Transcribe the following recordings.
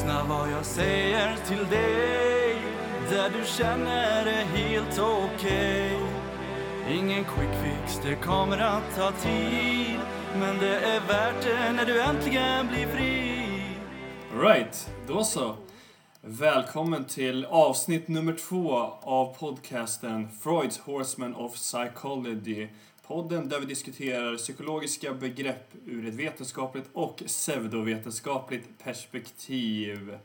lyssna vad jag säger till dig. Där du känner det helt okej. Ingen quick fix, det kommer att ta tid. Men det är värt det när du äntligen blir fri. Right, då så. Välkommen till avsnitt nummer 2 av podcasten Freud's Horseman of Psychology. Podden där vi diskuterar psykologiska begrepp ur ett vetenskapligt och pseudovetenskapligt perspektiv.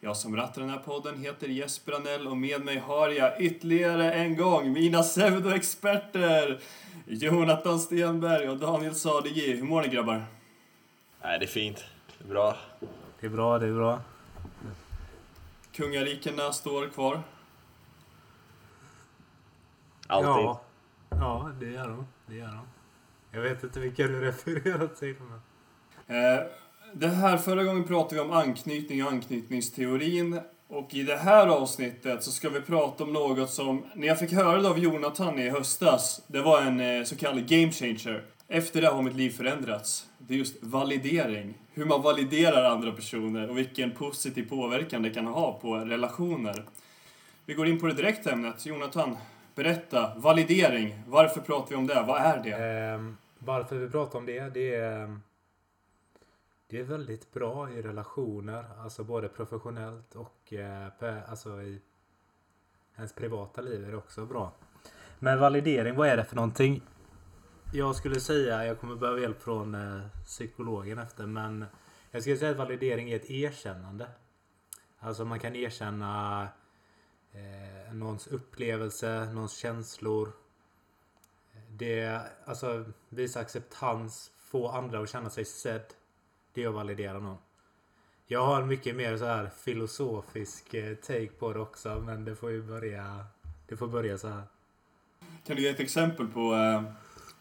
Jag som rattar den här podden heter Jesper Anell och med mig har jag ytterligare en gång mina pseudoexperter Jonathan Stenberg och Daniel Sadegi. Hur mår ni, grabbar? Nej, det är fint. Det är bra. Det är bra. Kungarikerna står kvar. Alltid. Ja, det gör de. Jag vet inte vilka du refererar till. Det här förra gången pratade vi om anknytning och anknytningsteorin. Och i det här avsnittet så ska vi prata om något som, när jag fick höra det av Jonathan i höstas, det var en så kallad game changer. Efter det har mitt liv förändrats. Det är just validering. Hur man validerar andra personer och vilken positiv påverkan det kan ha på relationer. Vi går in på det direkt ämnet. Jonathan, berätta. Validering. Varför pratar vi om det? Vad är det? Varför vi pratar om det? Det är väldigt bra i relationer. Alltså både professionellt och alltså i ens privata liv är det också bra. Men validering, vad är det för någonting? Jag skulle säga, jag kommer behöva hjälp från psykologen efter, men jag skulle säga att validering är ett erkännande. Alltså man kan erkänna någons upplevelse, någons känslor. Det, alltså visa acceptans, få andra att känna sig sedd. Det är att validera någon. Jag har mycket mer så här filosofisk take på det också, men det får ju börja, så här. Kan du ge ett exempel på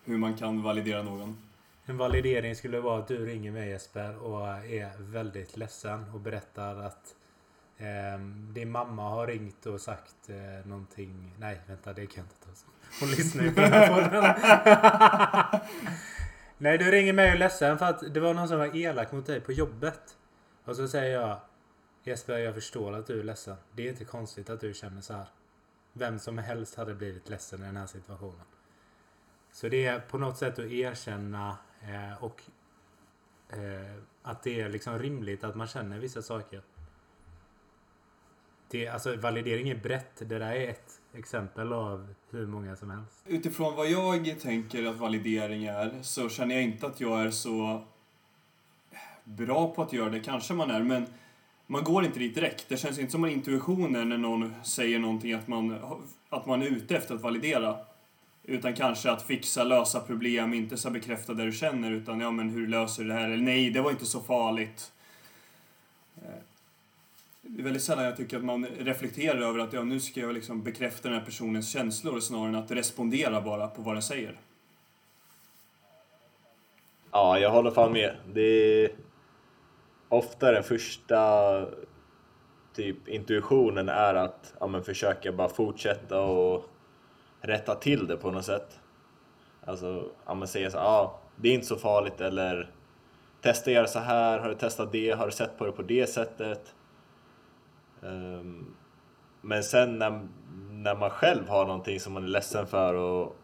hur man kan validera någon? En validering skulle vara att du ringer mig, Jesper, och är väldigt ledsen och berättar att din mamma har ringt och sagt någonting. Nej, vänta, det kan jag inte ta så. Hon lyssnar ju på den här podden. Nej, du ringer mig och är ledsen för att det var någon som var elak mot dig på jobbet. Och så säger jag, Jesper, jag förstår att du är ledsen. Det är inte konstigt att du känner så här. Vem som helst hade blivit ledsen i den här situationen. Så det är på något sätt att erkänna och att det är liksom rimligt att man känner vissa saker. Det, alltså validering är brett. Det där är ett exempel av hur många som helst. Utifrån vad jag tänker att validering är så känner jag inte att jag är så bra på att göra det. Kanske man är, men man går inte dit direkt. Det känns inte som en intuition när någon säger någonting att man är ute efter att validera. Utan kanske att fixa, lösa problem, inte så bekräfta det du känner, utan ja, men hur löser du det här? Eller nej, det var inte så farligt. Det är väldigt sällan jag tycker att man reflekterar över att ja, nu ska jag liksom bekräfta den här personens känslor snarare än att respondera bara på vad den säger. Ja, jag håller fan med. Det är ofta den första typ intuitionen är att ja, men försöka bara fortsätta och rätta till det på något sätt. Alltså, om man säger så, det är inte så farligt, eller testa göra så här, har du testat det, har du sett på det sättet. Men sen när man själv har någonting som man är ledsen för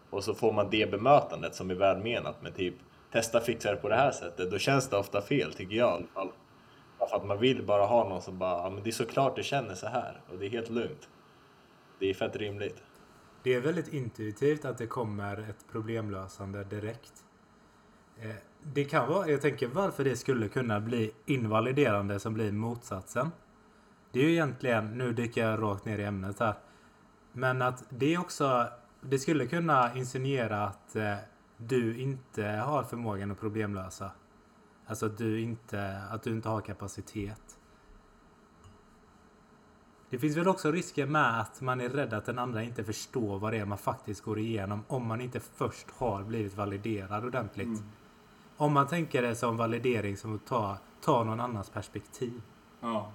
och så får man det bemötandet som är välmenat, men typ testa fixa det på det här sättet, då känns det ofta fel, tycker jag i alla fall. För att man vill bara ha någon som bara, men det är såklart du känner så här och det är helt lugnt. Det är fett rimligt. Det är väldigt intuitivt att det kommer ett problemlösande direkt. Det kan vara, jag tänker varför det skulle kunna bli invaliderande som blir motsatsen. Det är ju egentligen, nu dyker jag rakt ner i ämnet här. Men att det också, det skulle kunna insinuera att du inte har förmågan att problemlösa. Alltså att du inte har kapacitet. Det finns väl också risker med att man är rädd att den andra inte förstår vad det är man faktiskt går igenom om man inte först har blivit validerad ordentligt. Mm. Om man tänker det som validering som att ta någon annans perspektiv. Ja.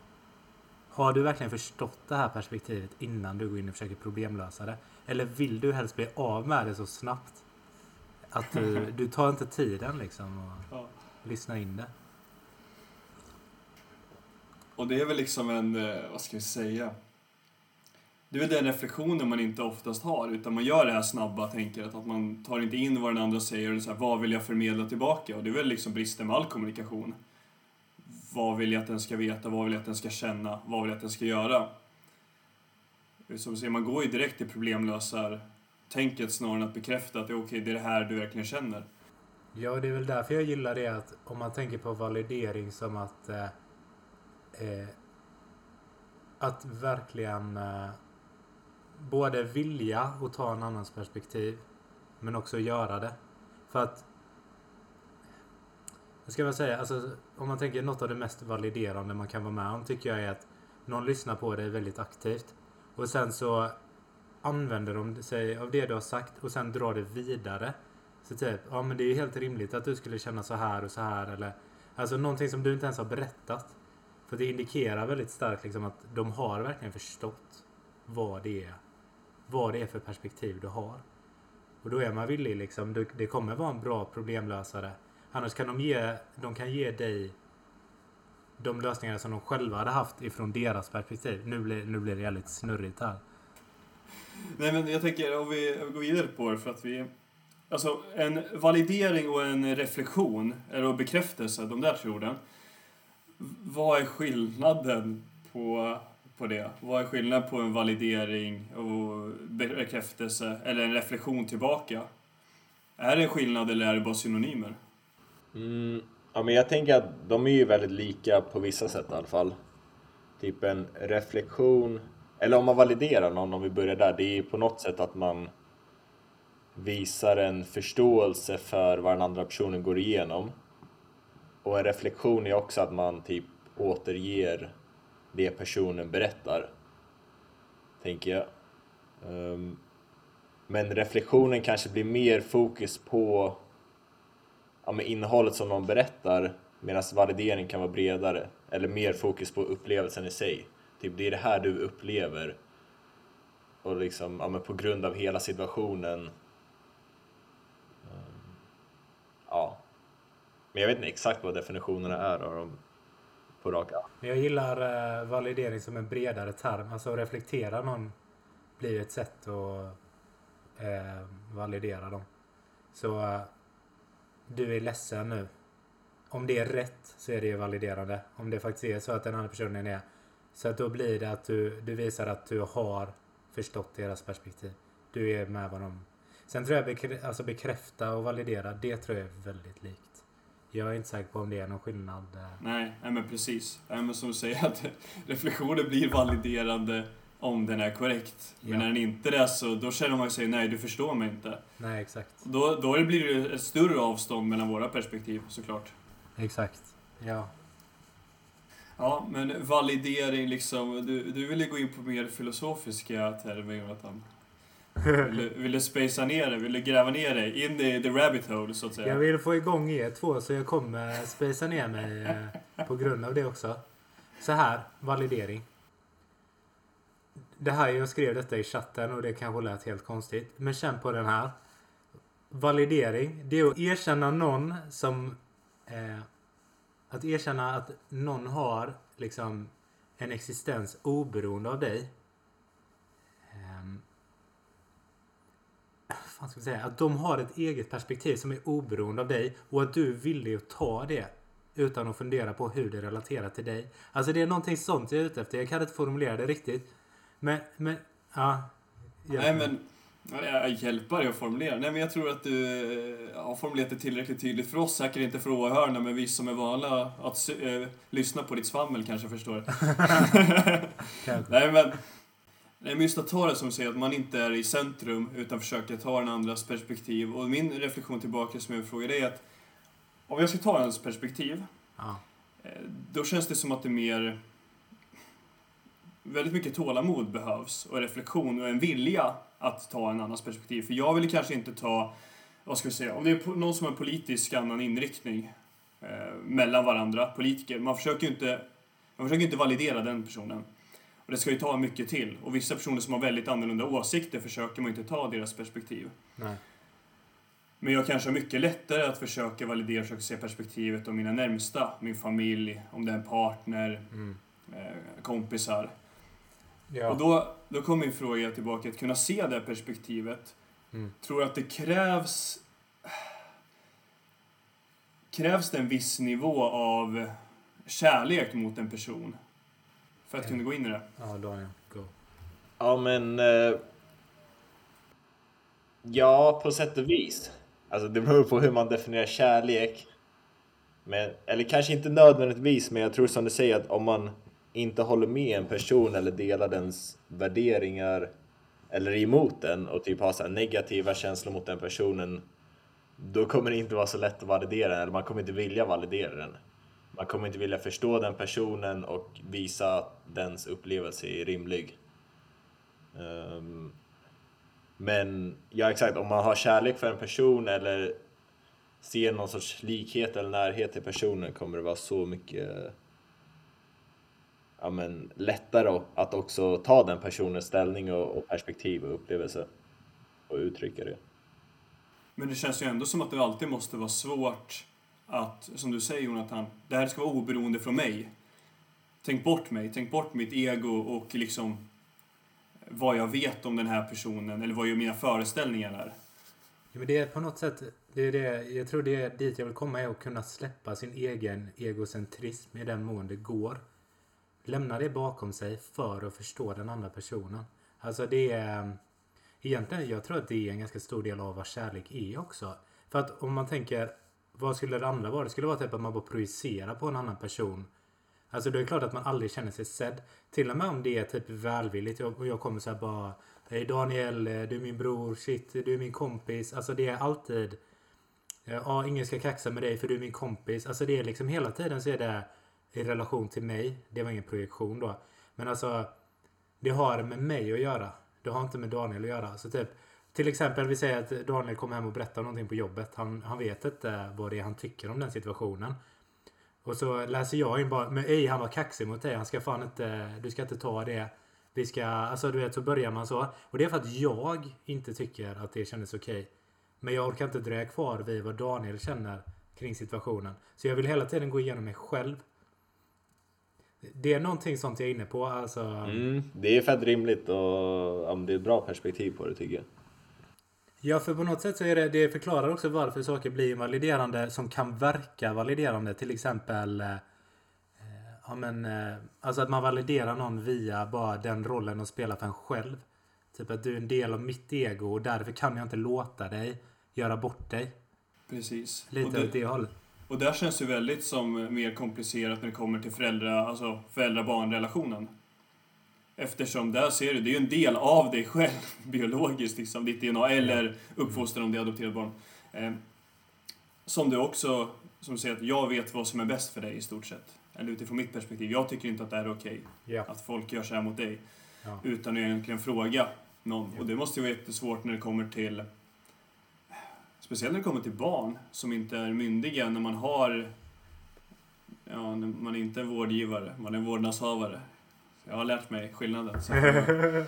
Har du verkligen förstått det här perspektivet innan du går in och försöker problemlösa det? Eller vill du helst bli av med det så snabbt att du tar inte tiden liksom och lyssna in det? Och det är väl liksom en, vad ska vi säga, det är väl den reflektionen man inte oftast har, utan man gör det här snabba tänkandet, att man tar inte in vad den andra säger och så här, vad vill jag förmedla tillbaka? Och det är väl liksom bristen med all kommunikation. Vad vill jag att den ska veta? Vad vill jag att den ska känna? Vad vill jag att den ska göra? Som säger, man går ju direkt till problemlösartänket snarare än att bekräfta att okej, det är det här du verkligen känner. Ja, det är väl därför jag gillar det, att om man tänker på validering som att att verkligen både vilja och ta en annans perspektiv, men också göra det. För att jag ska väl säga, alltså, om man tänker något av det mest validerande man kan vara med om, tycker jag är att någon lyssnar på dig väldigt aktivt och sen så använder de sig av det du har sagt och sen drar det vidare. Så typ, ja men det är ju helt rimligt att du skulle känna så här eller alltså någonting som du inte ens har berättat. För det indikerar väldigt starkt liksom att de har verkligen förstått vad det är för perspektiv du har. Och då är man villig liksom, det kommer vara en bra problemlösare. Annars kan de kan ge dig de lösningar som de själva hade haft ifrån deras perspektiv. Nu blir det jävligt snurrigt här. Nej men jag tänker, om vi går vidare på det, för att vi... Alltså en validering och en reflektion, eller bekräftelse, de där två orden. Vad är skillnaden på det? Vad är skillnaden på en validering och bekräftelse, eller en reflektion tillbaka? Är det en skillnad eller är det bara synonymer? Ja, men jag tänker att de är ju väldigt lika på vissa sätt i alla fall. Typ en reflektion, eller om man validerar någon, om vi börjar där, det är på något sätt att man visar en förståelse för vad den andra personen går igenom. Och en reflektion är också att man typ återger det personen berättar, tänker jag. Men reflektionen kanske blir mer fokus på med innehållet som de berättar, medan validering kan vara bredare eller mer fokus på upplevelsen i sig. Typ det är det här du upplever och liksom men på grund av hela situationen. Ja. Men jag vet inte exakt vad definitionerna är av dem på raka. Jag gillar validering som en bredare term. Alltså reflektera någon blir ett sätt att validera dem. Så du är ledsen nu. Om det är rätt så är det ju validerande. Om det faktiskt är så att den andra personen är. Så att då blir det att du visar att du har förstått deras perspektiv. Du är med vad de... Sen tror jag alltså bekräfta och validera, det tror jag är väldigt likt. Jag är inte säker på om det är någon skillnad. Nej men precis. Nej, men som du säger, att reflektionen blir validerande om den är korrekt. Men när den inte är det, så då känner man ju sig, nej du förstår mig inte. Nej, exakt. Då blir det ett större avstånd mellan våra perspektiv, såklart. Exakt, ja. Ja, men validering liksom, du ville gå in på mer filosofiska termer, Jonathan. Vill du spacea ner dig? Vill du gräva ner dig? In the rabbit hole, så att säga. Jag vill få igång er två, så jag kommer spacea ner mig på grund av det också. Så här, validering. Det här, jag skrev detta i chatten och det kanske lät helt konstigt. Men känn på den här. Validering, det är att erkänna någon som... att erkänna att någon har liksom en existens oberoende av dig. Fan ska jag säga, att de har ett eget perspektiv som är oberoende av dig och att du är villig att ta det utan att fundera på hur det relaterar till dig. Alltså det är någonting sånt jag är ute efter. Jag kan inte formulera det riktigt. Men ja. Nej men, jag hjälper dig att formulera. Nej men jag tror att du har formulerat det tillräckligt tydligt för oss. Säkert inte för åhörarna, men vi som är vana att lyssna på ditt svammel kanske förstår. Nej men just att ta det som säger att man inte är i centrum utan försöker ta en andras perspektiv. Och min reflektion tillbaka som jag frågar är att om jag ska ta ens perspektiv, då känns det som att det är mer... Väldigt mycket tålamod behövs och reflektion och en vilja att ta en annans perspektiv. För jag vill kanske inte ta, vad ska vi säga, om det är någon som har en politisk annan inriktning mellan varandra, politiker. Man försöker inte validera den personen. Och det ska ju ta mycket till. Och vissa personer som har väldigt annorlunda åsikter försöker man inte ta deras perspektiv. Nej. Men jag kanske har mycket lättare att försöka validera och se perspektivet om mina närmsta, min familj, om det är en partner. kompisar. Ja. Och då kommer ju frågan tillbaka, att kunna se det perspektivet. Tror jag att det krävs det en viss nivå av kärlek mot en person för att kunna gå in i det? Ja, Daniel, go. Ja, men ja, på sätt och vis. Alltså det beror på hur man definierar kärlek. Men, eller kanske inte nödvändigtvis, men jag tror som du säger att om man inte håller med en person eller delar dens värderingar eller emot den och typ har så här negativa känslor mot den personen, då kommer det inte vara så lätt att validera den, eller man kommer inte vilja validera den. Man kommer inte vilja förstå den personen och visa att dens upplevelse är rimlig. Men ja, exakt, om man har kärlek för en person eller ser någon sorts likhet eller närhet till personen, kommer det vara så mycket lättare att också ta den personens ställning och perspektiv och upplevelse och uttrycka det. Men det känns ju ändå som att det alltid måste vara svårt att, som du säger Jonathan, det här ska vara oberoende från mig. Tänk bort mig, tänk bort mitt ego och liksom vad jag vet om den här personen eller vad mina föreställningar är. Ja, men det är på något sätt, jag tror det är dit jag vill komma, är att kunna släppa sin egen egocentrism i den mån det går. Lämna det bakom sig för att förstå den andra personen. Alltså det är egentligen, jag tror att det är en ganska stor del av vad kärlek är också. För att om man tänker, vad skulle det andra vara? Det skulle vara typ att man bara projicerar på en annan person. Alltså det är klart att man aldrig känner sig sedd. Till och med om det är typ välvilligt. Och jag kommer så här bara, hej Daniel, du är min bror, shit, du är min kompis. Alltså det är alltid, ja, ingen ska kaxa med dig för du är min kompis. Alltså det är liksom hela tiden så är det i relation till mig. Det var ingen projektion då. Men alltså, det har med mig att göra. Det har inte med Daniel att göra. Så typ, till exempel vi säger att Daniel kommer hem och berättar någonting på jobbet. Han vet inte vad det är han tycker om den situationen. Och så läser jag in bara, men ej, han var kaxig mot dig. Han ska fan inte, du ska inte ta det. Vi ska, alltså du vet, så börjar man så. Och det är för att jag inte tycker att det kändes okej. Men jag orkar inte dröja kvar vid vad Daniel känner kring situationen. Så jag vill hela tiden gå igenom mig själv. Det är någonting sånt jag är inne på. Alltså... det är fett rimligt och det är ett bra perspektiv på det tycker jag. Ja, för på något sätt så är det förklarar också varför saker blir validerande som kan verka validerande. Till exempel alltså att man validerar någon via bara den rollen de spelar för en själv. Typ att du är en del av mitt ego och därför kan jag inte låta dig göra bort dig. Precis. Lite åt det hållet. Och där känns ju väldigt som mer komplicerat när det kommer till föräldra-barn-relationen. Eftersom där ser du, det är ju en del av dig själv biologiskt, liksom, ditt DNA eller uppfostran om det är adopterat barn. Som du också, som säger att jag vet vad som är bäst för dig i stort sett. Eller utifrån mitt perspektiv, jag tycker inte att det är okej att folk gör så här mot dig. Ja. Utan egentligen fråga någon. Ja. Och det måste ju vara jättesvårt när det kommer till... Speciellt när det kommer till barn som inte är myndiga, när man har... Ja, man är inte en vårdgivare, man är en vårdnadshavare. Jag har lärt mig skillnaden. Så. Nej,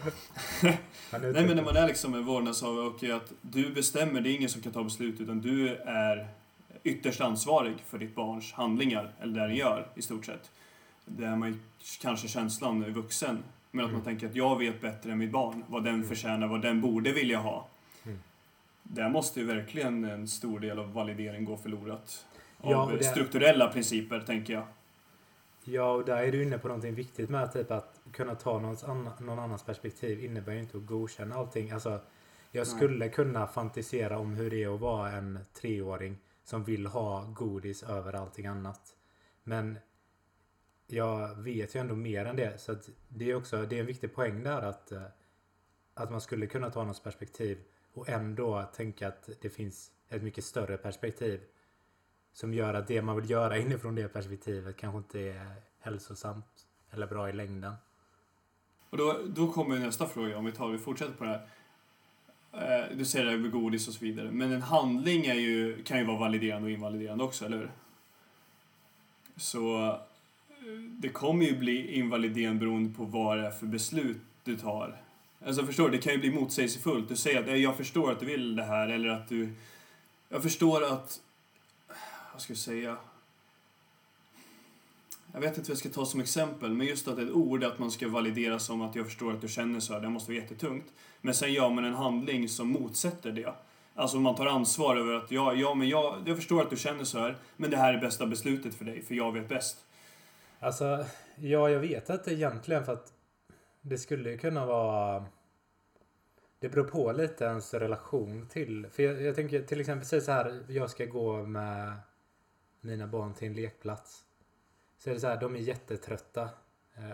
men när man är liksom en vårdnadshavare och att du bestämmer, det är ingen som kan ta beslut, utan du är ytterst ansvarig för ditt barns handlingar, eller det den gör i stort sett. Det är man kanske känslan när är vuxen, men att man tänker att jag vet bättre än mitt barn, vad den förtjänar, vad den borde vilja ha. Där måste ju verkligen en stor del av validering gå förlorat. Av strukturella principer, tänker jag. Ja, och där är du inne på någonting viktigt med typ att kunna ta någon annans perspektiv innebär ju inte att godkänna allting. Alltså, jag skulle kunna fantisera om hur det är att vara en 3-åring som vill ha godis över allting annat. Men jag vet ju ändå mer än det. Så att det är också, det är en viktig poäng där att man skulle kunna ta någons perspektiv och ändå tänka att det finns ett mycket större perspektiv som gör att det man vill göra inifrån det perspektivet kanske inte är hälsosamt eller bra i längden. Och då kommer nästa fråga, om vi fortsätter på det här. Du säger över godis och så vidare, men en handling kan ju vara validerande och invaliderande också, eller hur? Så det kommer ju bli invaliderande beroende på vad det är för beslut du tar. Alltså förstår du, det kan ju bli motsägelsefullt. Du säger att jag förstår att du vill det här, eller att du... Jag förstår att... Vad ska jag säga? jag vet inte vad jag ska ta som exempel, men just att ett ord, att man ska validera som att jag förstår att du känner så här, det måste vara jättetungt. Men sen gör man en handling som motsätter det. Alltså man tar ansvar över att jag förstår att du känner så här, men det här är bästa beslutet för dig, för jag vet bäst. Alltså, jag vet inte egentligen, för att det skulle ju kunna vara... Det beror på lite ens relation till... För jag tänker till exempel säga så här, jag ska gå med mina barn till en lekplats. Så är det så här, de är jättetrötta.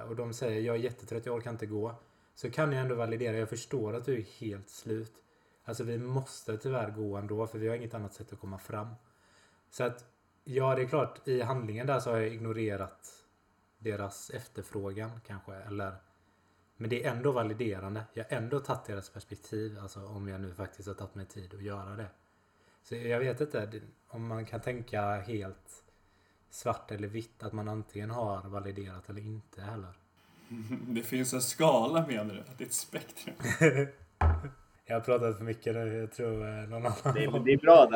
Och de säger, jag är jättetrött, jag orkar inte gå. Så kan jag ändå validera, jag förstår att du är helt slut. Alltså vi måste tyvärr gå ändå, för vi har inget annat sätt att komma fram. Så att, ja det är klart, i handlingen där så har jag ignorerat deras efterfrågan kanske, eller... Men det är ändå validerande. Jag har ändå tagit deras perspektiv. Alltså om jag nu faktiskt har tagit mig tid att göra det. Så jag vet inte om man kan tänka helt svart eller vitt. Att man antingen har validerat eller inte heller. Det finns en skala, menar du? Att det är ett spektrum. Jag har pratat för mycket nu. Jag tror någon annan. Det är bra.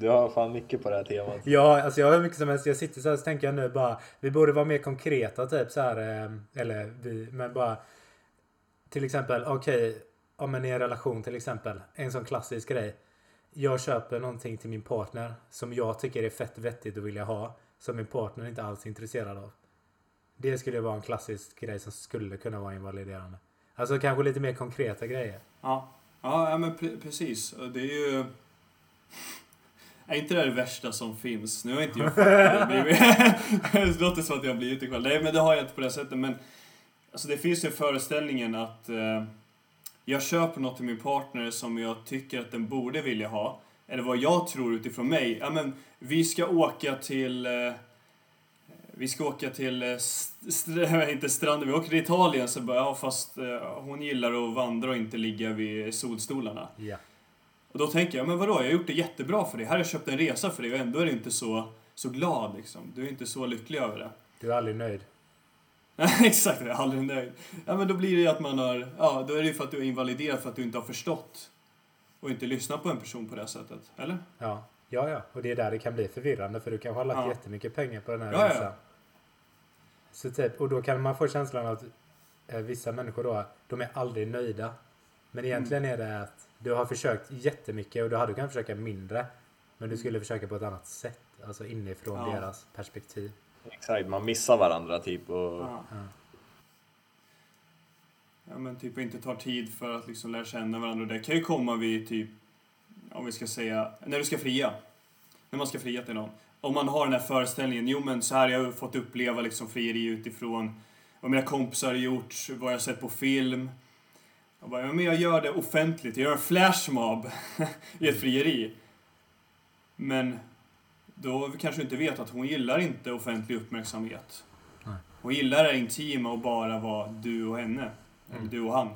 Du har fan mycket på det här temat. Ja, alltså jag har mycket som helst. Jag sitter så här, så tänker jag nu bara. Vi borde vara mer konkreta typ så här. Eller vi, men bara. Till exempel, okej. Om en relation till exempel. En sån klassisk grej. Jag köper någonting till min partner som jag tycker är fett vettigt och vill jag ha. Som min partner inte alls är intresserad av. Det skulle vara en klassisk grej som skulle kunna vara invaliderande. Alltså kanske lite mer konkreta grejer. Ja men precis. Det är ju... Är inte det värsta som finns? Nu har inte jag fått det. Det låter som att jag har blivit ikväll. Nej, men det har jag inte på det sättet. Men alltså, det finns ju föreställningen att... jag köper något till min partner som jag tycker att den borde vilja ha. Eller vad jag tror utifrån mig. Ja, men vi ska åka till inte stranden, vi åker till Italien, så bara, ja, fast hon gillar att vandra och inte ligga vid solstolarna. Yeah. Och då tänker jag, men vadå, jag har gjort det jättebra för dig. Här har jag köpt en resa för dig och ändå är du inte så glad liksom. Du är inte så lycklig över det. Du är aldrig nöjd. Exakt, jag är aldrig nöjd. Ja, men då blir det ju att man har, ja, då är det ju för att du är invaliderad för att du inte har förstått och inte lyssnat på en person på det sättet, eller? Ja. Ja, och det är där det kan bli förvirrande, för du kan ha lagt jättemycket pengar på den här resan. Ja. Så typ, och då kan man få känslan att vissa människor då, de är aldrig nöjda. Men egentligen är det att du har försökt jättemycket och då hade du kunnat försöka mindre. Men du skulle försöka på ett annat sätt, alltså inifrån deras perspektiv. Exakt, man missar varandra typ och... Ja, men typ inte tar tid för att liksom lära känna varandra. Det kan ju komma vid typ, om vi ska säga, när du ska fria. När man ska fria till någon. Om man har den här föreställningen, jo men så här jag har jag fått uppleva liksom frieri utifrån vad mina kompisar har gjort, vad jag har sett på film. Jag bara, ja, men jag gör det offentligt, jag gör en flashmob i ett frieri. Men då kanske du inte vet att hon gillar inte offentlig uppmärksamhet. Hon gillar det intima och bara vara du och henne. Eller du och han.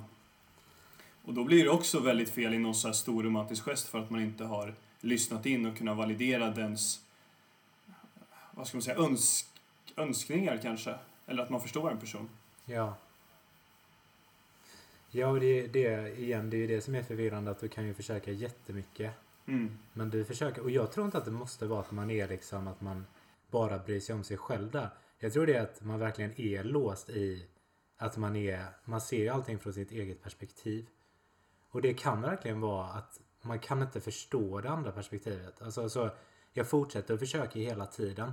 Och då blir det också väldigt fel i någon så här stor romantisk gest, för att man inte har lyssnat in och kunnat validera dens, vad ska man säga, önskningar kanske. Eller att man förstår en person. Ja. Ja, och det är ju det som är förvirrande, att du kan ju försöka jättemycket. Men du försöker, och jag tror inte att det måste vara att man är liksom, att man bara bryr sig om sig själv där. Jag tror det är att man verkligen är låst i att man ser ju allting från sitt eget perspektiv. Och det kan verkligen vara att man kan inte förstå det andra perspektivet. Alltså, så jag fortsätter och försöker hela tiden.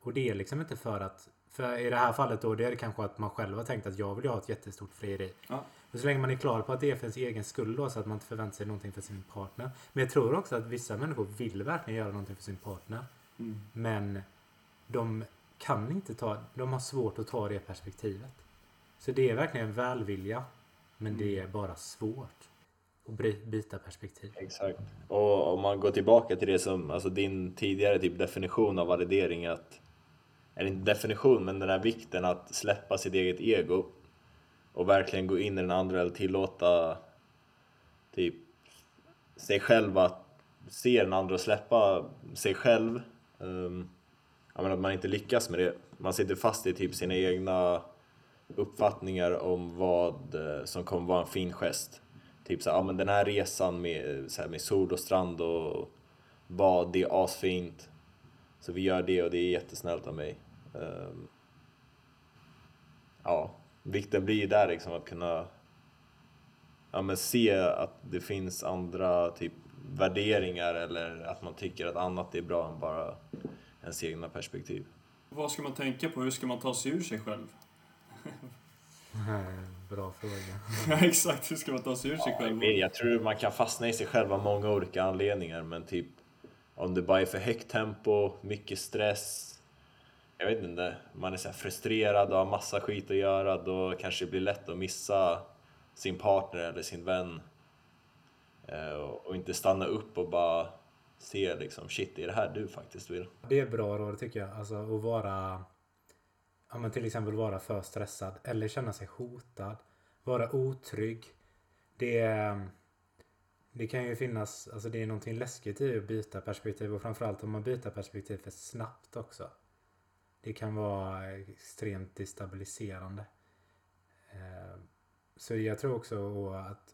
Och det är liksom inte för att... För i det här fallet då, det är det kanske att man själv har tänkt att jag vill ha ett jättestort frieri. Ja. Och så länge man är klar på att det är för ens egen skull då, så att man inte förväntar sig någonting för sin partner. Men jag tror också att vissa människor vill verkligen göra någonting för sin partner. Men de kan inte ta... De har svårt att ta det perspektivet. Så det är verkligen en välvilja. Men det är bara svårt att byta perspektiv. Exakt. Och om man går tillbaka till det som, alltså din tidigare typ definition av validering, att, eller inte definition, men den här vikten att släppa sitt eget ego och verkligen gå in i den andra, eller tillåta typ sig själv att se den andra och släppa sig själv. Jag menar att man inte lyckas med det. Man sitter fast i typ sina egna uppfattningar om vad som kommer vara en fin gest. Typ så här, ja, men den här resan med, så här, med sol och strand och bad, det är asfint. Så vi gör det och det är jättesnällt av mig. Ja, vikten blir där liksom att kunna men se att det finns andra typ värderingar eller att man tycker att annat är bra än bara ens egna perspektiv. Vad ska man tänka på? Hur ska man ta sig ur sig själv? Bra fråga. Ja, exakt, hur ska man ta sig ur sig själv? Jag tror man kan fastna i sig själv av många olika anledningar, men typ om det bara är för högt tempo, mycket stress, jag vet inte, man är så här frustrerad och har massa skit att göra, då kanske det blir lätt att missa sin partner eller sin vän och inte stanna upp och bara se liksom, shit, är det här du faktiskt vill? Det är bra råd tycker jag, alltså att vara, ja, men till exempel vara för stressad eller känna sig hotad, vara otrygg. Det kan ju finnas, alltså det är någonting läskigt i att byta perspektiv, och framförallt om man byter perspektiv för snabbt också. Det kan vara extremt destabiliserande. Så jag tror också att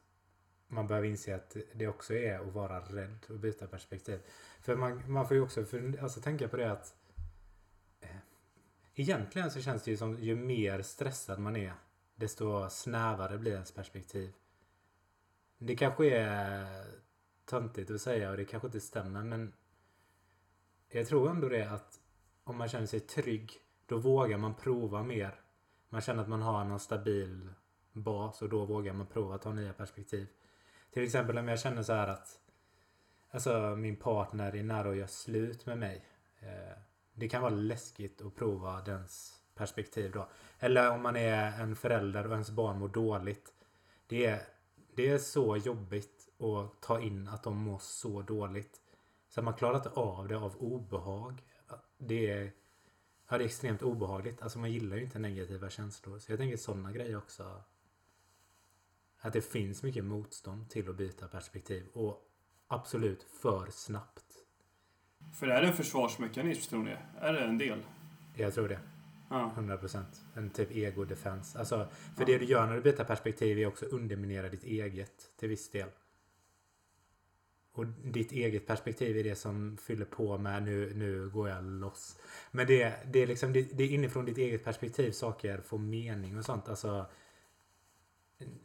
man behöver inse att det också är att vara rädd och byta perspektiv. För man får ju också tänka på det att egentligen så känns det ju som ju mer stressad man är, desto snävare blir ens perspektiv. Det kanske är töntigt att säga och det kanske inte stämmer, men jag tror ändå det att om man känner sig trygg, då vågar man prova mer. Man känner att man har någon stabil bas och då vågar man prova att ta nya perspektiv. Till exempel om jag känner så här att alltså, min partner är nära och gör slut med mig. Det kan vara läskigt att prova dens perspektiv då. Eller om man är en förälder och ens barn mår dåligt. Det är så jobbigt att ta in att de mår så dåligt. Så man klarar inte av det av obehag. Det är extremt obehagligt. Alltså man gillar ju inte negativa känslor. Så jag tänker sådana grejer också. Att det finns mycket motstånd till att byta perspektiv. Och absolut för snabbt. För är det en försvarsmekanism tror ni? Är det en del? Jag tror det. Ja. 100%. En typ ego-defense. Alltså, för det du gör när du byter perspektiv är också underminera ditt eget till viss del. Och ditt eget perspektiv är det som fyller på med nu går jag loss. Men det är liksom det är inifrån ditt eget perspektiv saker får mening och sånt. Alltså,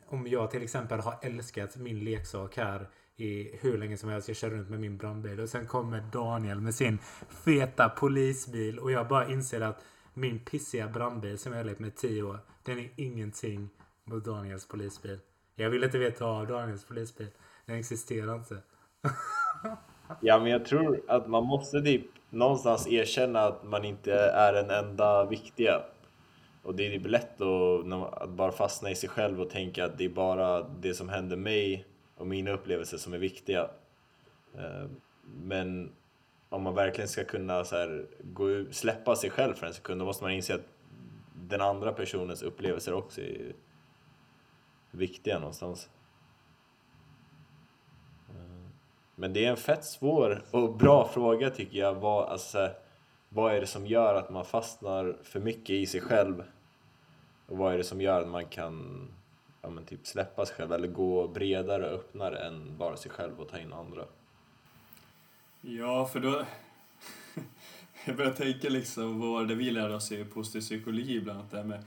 om jag till exempel har älskat min leksak här i hur länge som helst, jag kör runt med min brandbil och sen kommer Daniel med sin feta polisbil och jag bara inser att min pissiga brandbil som jag har lekt med 10 år, den är ingenting mot Daniels polisbil. Jag vill inte veta av Daniels polisbil. Den existerar inte. Ja, men jag tror att man måste typ någonstans erkänna att man inte är den enda viktiga. Och det är typ lätt att bara fastna i sig själv och tänka att det är bara det som händer mig och mina upplevelser som är viktiga. Men om man verkligen ska kunna så här släppa sig själv för en sekund, då måste man inse att den andra personens upplevelser också är viktiga någonstans. Men det är en fett svår och bra fråga tycker jag. Vad är det som gör att man fastnar för mycket i sig själv? Och vad är det som gör att man kan typ släppa sig själv eller gå bredare och öppnare än bara sig själv och ta in andra? Ja, för då... jag börjar tänka liksom vad det vi lärde oss i positiv psykologi bland annat.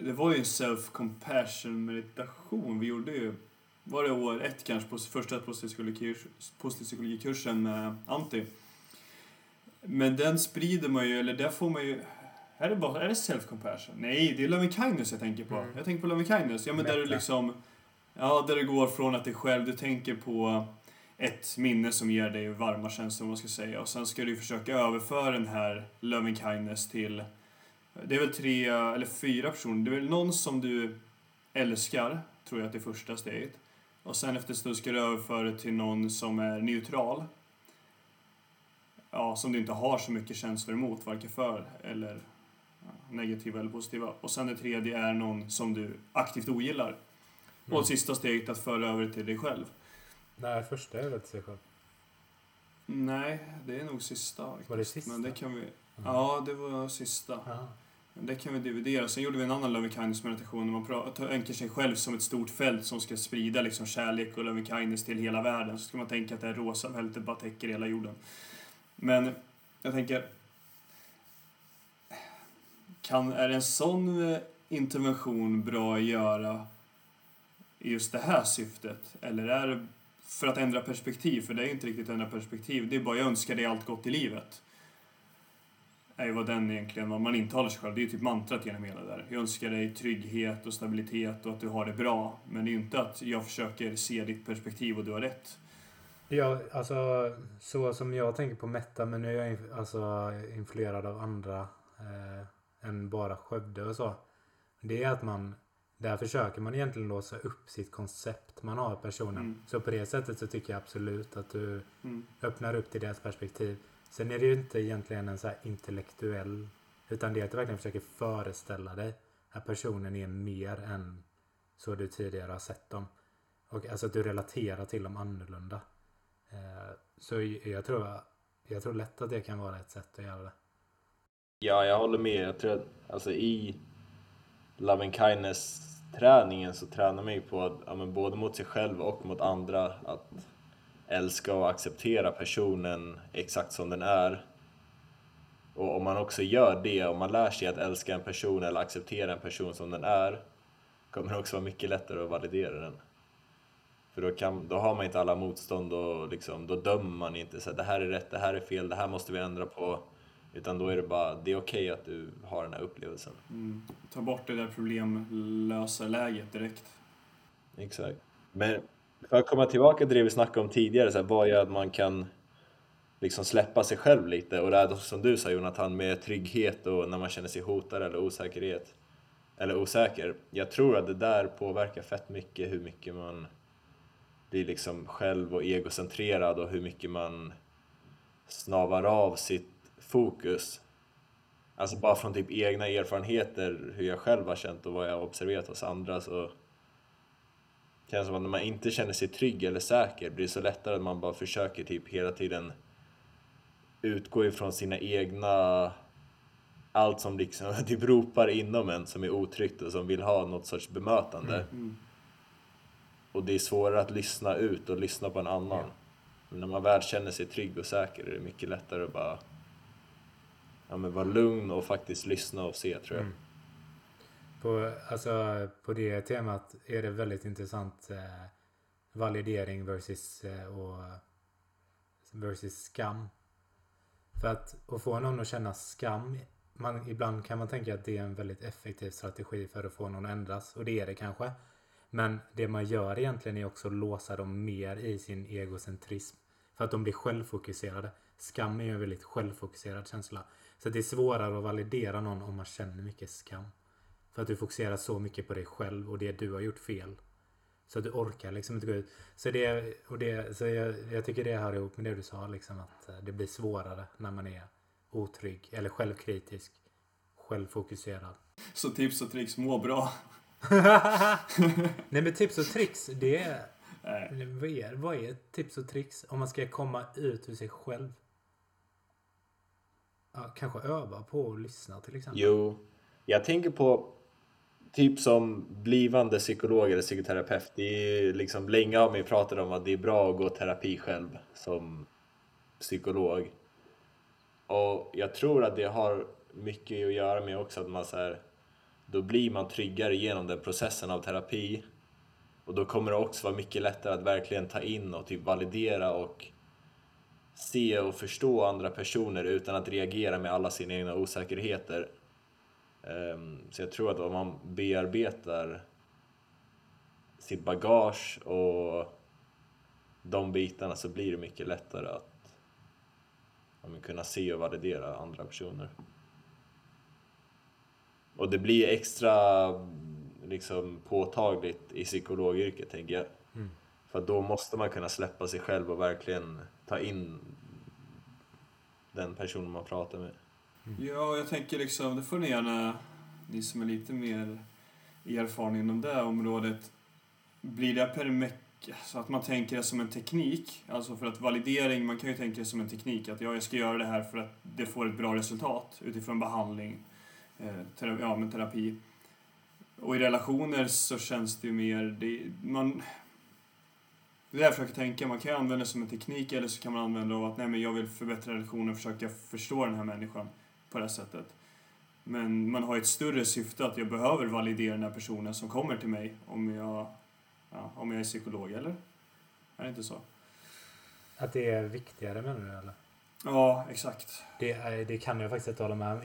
Det var ju en self-compassion-meditation vi gjorde ju. Var det år 1 kanske på första positiv psykologikursen med Antti. Men den sprider man ju, eller där får man ju... Är det self-compassion? Nej, det är loving kindness jag tänker på. Jag tänker på loving kindness. Ja, men där du liksom... Ja, där du går från att dig själv, du tänker på ett minne som ger dig varma känslor, man ska säga. Och sen ska du försöka överföra den här loving kindness till... Det är väl 3 eller 4 personer. Det är väl någon som du älskar, tror jag att det är första steget. Och sen efter stund ska du överföra det till någon som är neutral. Ja, som du inte har så mycket känslor emot, varken för eller negativa eller positiva. Och sen det tredje är någon som du aktivt ogillar. Och sista steget att föra över det till dig själv. Nej, första är det till sig själv. Nej, det är nog sista. Faktiskt. Var det sista? Men det kan vi... Ja, det var sista. Aha. Det kan vi dividera. Sen gjorde vi en annan loving kindness meditation där man önskar sig själv som ett stort fält som ska sprida liksom kärlek och loving kindness till hela världen. Så ska man tänka att det här rosa fältet bara täcker hela jorden. Men jag tänker Är en sån intervention bra att göra i just det här syftet? Eller är det för att ändra perspektiv? För det är inte riktigt att ändra perspektiv. Det är bara jag önskar dig allt gott i livet. Det är ju vad den egentligen, vad man intalar sig själv. Det är ju typ mantrat genom hela där. Jag önskar dig trygghet och stabilitet och att du har det bra. Men det är ju inte att jag försöker se ditt perspektiv och du har rätt. Ja, alltså så som jag tänker på meta, men nu är jag alltså influerad av andra än bara Skövde och så. Det är att man, där försöker man egentligen låsa upp sitt koncept man har personen. Mm. Så på det sättet så tycker jag absolut att du öppnar upp till deras perspektiv. Sen är det ju inte egentligen en så här intellektuell, utan det är att du verkligen försöker föreställa dig att personen är mer än så du tidigare har sett dem. Och alltså att du relaterar till dem annorlunda. Så jag tror lätt att det kan vara ett sätt att göra det. Ja, jag håller med. Jag tror att alltså, i Love and Kindness-träningen så tränar man ju på att ja, men både mot sig själv och mot andra att älska och acceptera personen exakt som den är. Och om man också gör det, om man lär sig att älska en person eller acceptera en person som den är, kommer det också vara mycket lättare att validera den. För då har man inte alla motstånd och liksom, då dömer man inte så här, det här är rätt, det här är fel, det här måste vi ändra på. Utan då är det bara, det är okej att du har den här upplevelsen. Mm. Ta bort det där problemlösa läget direkt. Exakt. Men för att komma tillbaka till det vi snackade om tidigare, så här, vad gör att man kan liksom släppa sig själv lite? Och det är som du sa, Jonathan, med trygghet och när man känner sig hotad eller osäkerhet. Eller osäker. Jag tror att det där påverkar fett mycket hur mycket man blir liksom själv och egocentrerad och hur mycket man snavar av sitt fokus. Alltså bara från typ egna erfarenheter, hur jag själv har känt och vad jag har observerat hos andra, så känns det som att när man inte känner sig trygg eller säker blir det så lättare att man bara försöker typ hela tiden utgå ifrån sina egna, allt som liksom typ ropar inom en som är otryggt och som vill ha något sorts bemötande. Mm. Och det är svårare att lyssna ut och lyssna på en annan. Mm. Men när man väl känner sig trygg och säker är det mycket lättare att bara vara lugn och faktiskt lyssna och se, tror jag. Mm. På det temat är det väldigt intressant validering versus skam. För att få någon att känna skam, ibland kan man tänka att det är en väldigt effektiv strategi för att få någon att ändras. Och det är det kanske. Men det man gör egentligen är också att låsa dem mer i sin egocentrism. För att de blir självfokuserade. Skam är ju en väldigt självfokuserad känsla. Så det är svårare att validera någon om man känner mycket skam. För att du fokuserar så mycket på dig själv och det du har gjort fel. Så att du orkar liksom inte gå ut. Så jag tycker det hör ihop med det du sa. Liksom, att det blir svårare när man är otrygg eller självkritisk. Självfokuserad. Så tips och tricks, må bra. Nej, men tips och tricks, det är... Vad är tips och tricks om man ska komma ut ur sig själv? Ja, kanske öva på att lyssna till exempel. Jo, jag tänker på typ som blivande psykolog eller psykoterapeut. Det är liksom, länge har man pratat om att det är bra att gå terapi själv som psykolog. Och jag tror att det har mycket att göra med också att man så här, då blir man tryggare genom den processen av terapi. Och då kommer det också vara mycket lättare att verkligen ta in och typ validera och se och förstå andra personer utan att reagera med alla sina egna osäkerheter. Så jag tror att om man bearbetar sitt bagage och de bitarna så blir det mycket lättare att kunna se och validera andra personer. Och det blir extra liksom påtagligt i psykologyrket, tänker jag. Mm. För då måste man kunna släppa sig själv och verkligen ta in den personen man pratar med. Mm. Ja, jag tänker liksom, det får ni gärna, ni som är lite mer erfaren inom det området, blir det så att man tänker det som en teknik, alltså för att validering, man kan ju tänka det som en teknik, att jag ska göra det här för att det får ett bra resultat utifrån behandling, terapi. Och i relationer så känns det ju mer... Det är det jag försöker tänka. Man kan använda det som en teknik, eller så kan man använda det av att jag vill förbättra relationen och försöka förstå den här människan på det här sättet. Men man har ett större syfte att jag behöver validera den här personen som kommer till mig om jag är psykolog, eller? Är det inte så? Att det är viktigare, menar du, eller? Ja, exakt. Det kan jag faktiskt inte hålla med om.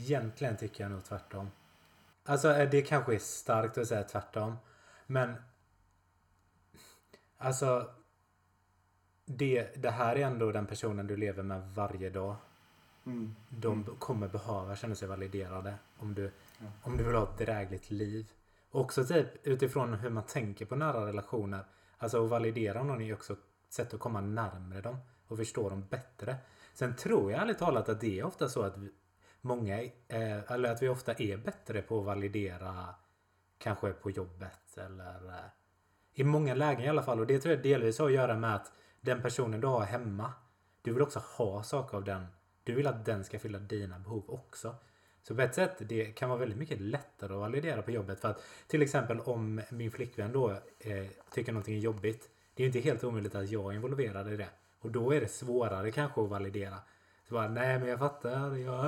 Egentligen tycker jag nog tvärtom. Alltså, det kanske är starkt att säga tvärtom. Men alltså, det här är ändå den personen du lever med varje dag. Mm. De kommer behöva känna sig validerade om du vill ha ett drägligt liv. Och också typ utifrån hur man tänker på nära relationer. Alltså att validera någon är också ett sätt att komma närmare dem och förstå dem bättre. Sen tror jag ärligt talat att det är ofta så att vi ofta är bättre på att validera kanske på jobbet eller i många lägen i alla fall. Och det tror jag delvis har att göra med att den personen du har hemma, du vill också ha saker av den. Du vill att den ska fylla dina behov också. Så på ett sätt, det kan vara väldigt mycket lättare att validera på jobbet. För att till exempel om min flickvän då tycker någonting är jobbigt. Det är ju inte helt omöjligt att jag är involverad i det. Och då är det svårare kanske att validera. Så bara, nej men jag fattar. Ja.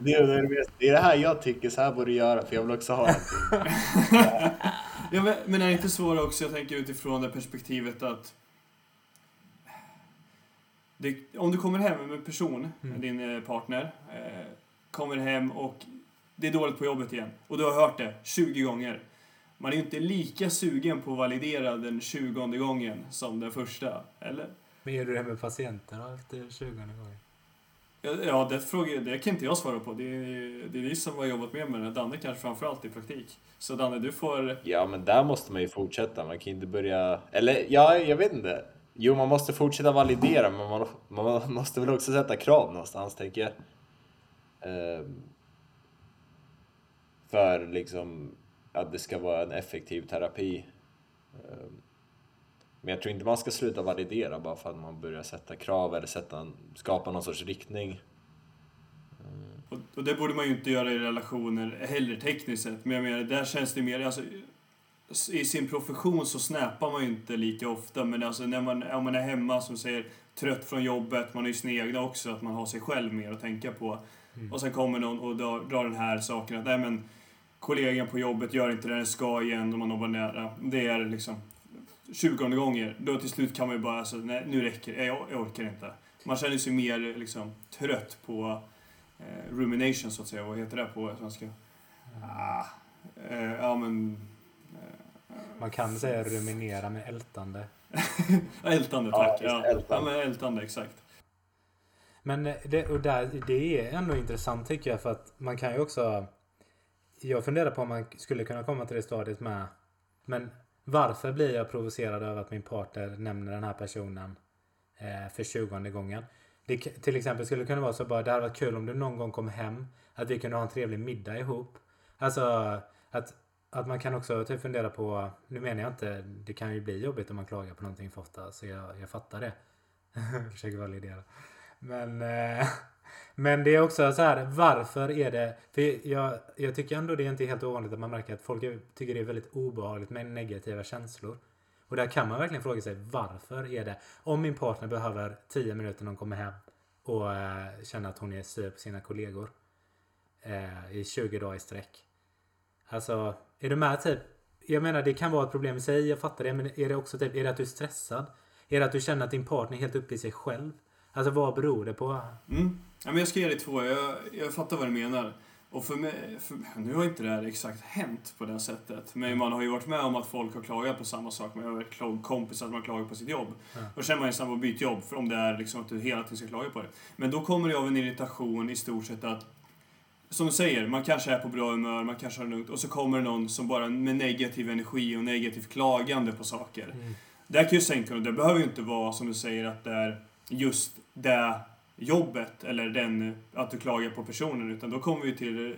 Det är det här jag tycker, så här borde jag göra. För jag vill också ha någonting. Ja, men är det inte svårare också, jag tänker utifrån det perspektivet att om du kommer hem med en person, din partner, kommer hem och det är dåligt på jobbet igen. Och du har hört det 20 gånger. Man är ju inte lika sugen på att validera den 20:e gången som den första, eller? Men gör du det med patienter då, efter 20:e gången? Ja, det kan inte jag svara på. Det är vi som har jobbat med det. Danne kanske framförallt i praktik. Så Danne, du får... Ja, men där måste man ju fortsätta. Man kan inte börja... Eller, ja, jag vet inte. Jo, man måste fortsätta validera, men man måste väl också sätta krav någonstans, tänker jag. För liksom att det ska vara en effektiv terapi. Men jag tror inte man ska sluta validera bara för att man börjar sätta krav eller skapa någon sorts riktning. Och det borde man ju inte göra i relationer heller tekniskt sett. Men jag menar, där känns det mer... Alltså, i sin profession så snäpar man ju inte lika ofta, men alltså om man är hemma som säger trött från jobbet, man är ju snegna också att man har sig själv mer att tänka på. Och sen kommer någon och drar den här saken att nej men kollegan på jobbet gör inte det den ska igen och man jobbar nära. Det är liksom 20 gånger. Då till slut kan man ju bara nej, nu räcker det. Jag orkar inte. Man känner sig mer liksom trött på rumination så att säga. Vad heter det på svenska? Man kan säga ruminera med ältande. Ältande, tack. Ja, ältande. Ja, ältande, exakt. Men det är ändå intressant tycker jag, för att man kan ju också... Jag funderar på om man skulle kunna komma till det stadiet med... Men varför blir jag provocerad över att min partner nämner den här personen för 20:e gången? Det till exempel skulle kunna vara så bara, det hade varit kul om du någon gång kom hem, att vi kunde ha en trevlig middag ihop. Alltså att man kan också typ fundera på, nu menar jag inte, det kan ju bli jobbigt om man klagar på någonting för ofta, så jag fattar det. Jag försöker validera. Men det är också så här, varför är det, för jag tycker ändå det är inte helt ovanligt att man märker att folk tycker det är väldigt obehagligt med negativa känslor. Och där kan man verkligen fråga sig, varför är det, om min partner behöver 10 minuter när hon kommer hem och känner att hon är sur på sina kollegor i 20 dagar i sträck. Alltså, är du med typ? Jag menar, det kan vara ett problem i sig, jag fattar det. Men är det också typ, är det att du är stressad? Är det att du känner att din partner är helt uppe i sig själv? Alltså, vad beror det på? Ja, men jag ska ge dig 2. Jag fattar vad du menar. Och för mig, nu har inte det här exakt hänt på det sättet. Men man har ju varit med om att folk har klagat på samma sak. Man har varit kompis att man klagar på sitt jobb. Ja. Och sen man ju samma byt jobb. För om det är liksom att du hela tiden ska klaga på det. Men då kommer det av en irritation i stort sett att, som du säger, man kanske är på bra humör, man kanske har lugnt, och så kommer någon som bara med negativ energi och negativt klagande på saker. Det kan ju sänka, och det behöver ju inte vara som du säger att det är just det jobbet eller att du klagar på personen, utan då kommer vi till